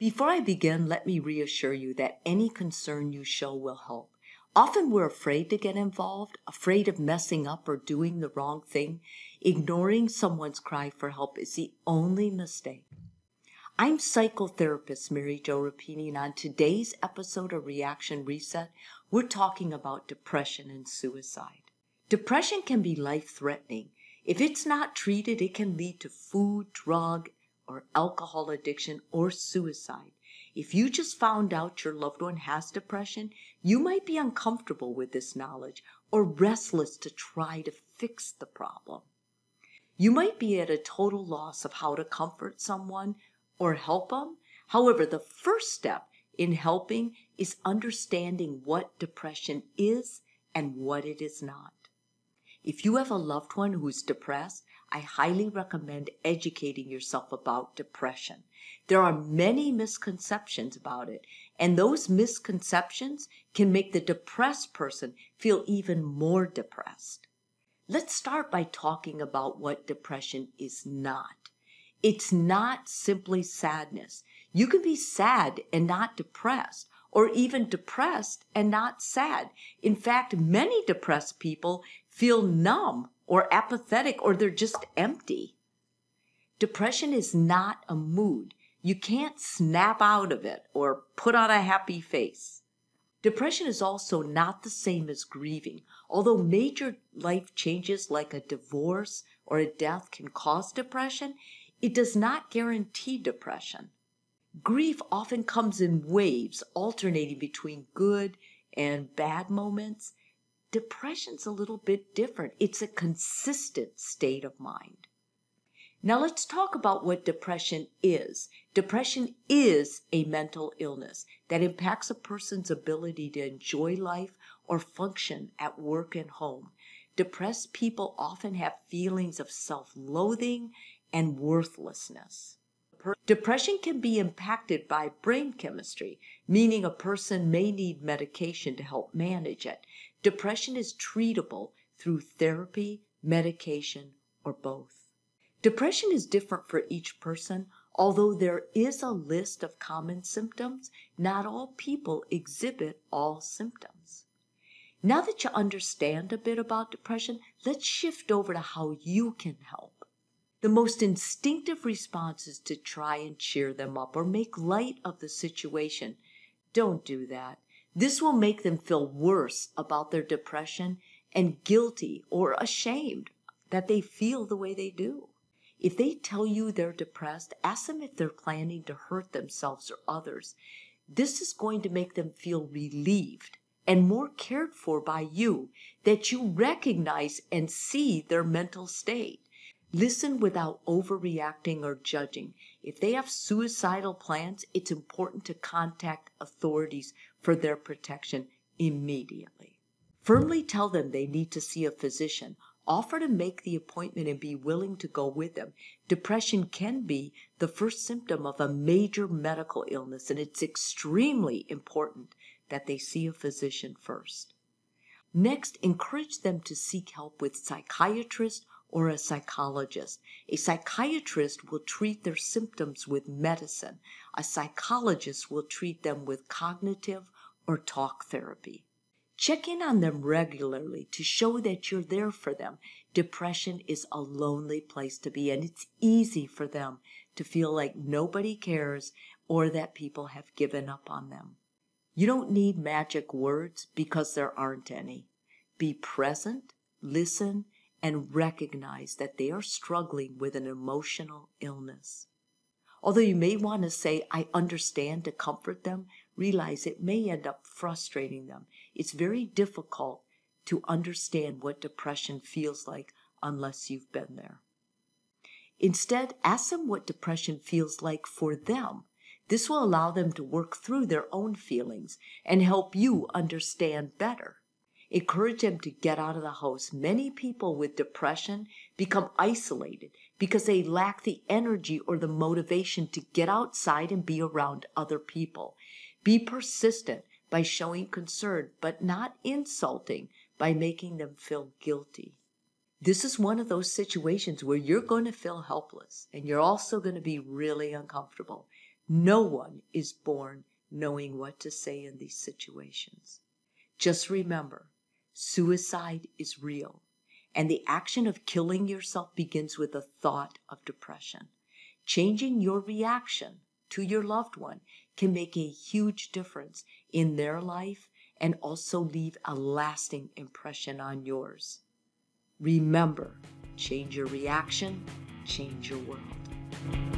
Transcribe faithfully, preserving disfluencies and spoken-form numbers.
Before I begin, let me reassure you that any concern you show will help. Often we're afraid to get involved, afraid of messing up or doing the wrong thing. Ignoring someone's cry for help is the only mistake. I'm psychotherapist Mary Jo Rapini, and on today's episode of Reaction Reset, we're talking about depression and suicide. Depression can be life-threatening. If it's not treated, it can lead to food, drug, or alcohol addiction, or suicide. If you just found out your loved one has depression, you might be uncomfortable with this knowledge or restless to try to fix the problem. You might be at a total loss of how to comfort someone or help them. However, the first step in helping is understanding what depression is and what it is not. If you have a loved one who's depressed, I highly recommend educating yourself about depression. There are many misconceptions about it, and those misconceptions can make the depressed person feel even more depressed. Let's start by talking about what depression is not. It's not simply sadness. You can be sad and not depressed, or even depressed and not sad. In fact, many depressed people feel numb or apathetic, or they're just empty. Depression is not a mood. You can't snap out of it or put on a happy face. Depression is also not the same as grieving. Although major life changes like a divorce or a death can cause depression, it does not guarantee depression. Grief often comes in waves, alternating between good and bad moments. Depression's a little bit different. It's a consistent state of mind. Now let's talk about what depression is. Depression is a mental illness that impacts a person's ability to enjoy life or function at work and home. Depressed people often have feelings of self-loathing and worthlessness. Depression can be impacted by brain chemistry, meaning a person may need medication to help manage it. Depression is treatable through therapy, medication, or both. Depression is different for each person. Although there is a list of common symptoms, not all people exhibit all symptoms. Now that you understand a bit about depression, let's shift over to how you can help. The most instinctive response is to try and cheer them up or make light of the situation. Don't do that. This will make them feel worse about their depression and guilty or ashamed that they feel the way they do. If they tell you they're depressed, ask them if they're planning to hurt themselves or others. This is going to make them feel relieved and more cared for by you, that you recognize and see their mental state. Listen without overreacting or judging. If they have suicidal plans, it's important to contact authorities for their protection immediately. Firmly tell them they need to see a physician. Offer to make the appointment and be willing to go with them. Depression can be the first symptom of a major medical illness, and it's extremely important that they see a physician first. Next, encourage them to seek help with psychiatrists or a psychologist. A psychiatrist will treat their symptoms with medicine. A psychologist will treat them with cognitive or talk therapy. Check in on them regularly to show that you're there for them. Depression is a lonely place to be, and it's easy for them to feel like nobody cares or that people have given up on them. You don't need magic words because there aren't any. Be present, listen, and recognize that they are struggling with an emotional illness. Although you may want to say, I understand, to comfort them, realize it may end up frustrating them. It's very difficult to understand what depression feels like unless you've been there. Instead, ask them what depression feels like for them. This will allow them to work through their own feelings and help you understand better. Encourage them to get out of the house. Many people with depression become isolated because they lack the energy or the motivation to get outside and be around other people. Be persistent by showing concern, but not insulting by making them feel guilty. This is one of those situations where you're going to feel helpless, and you're also going to be really uncomfortable. No one is born knowing what to say in these situations. Just remember, suicide is real, and the action of killing yourself begins with a thought of depression. Changing your reaction to your loved one can make a huge difference in their life and also leave a lasting impression on yours. Remember, change your reaction, change your world.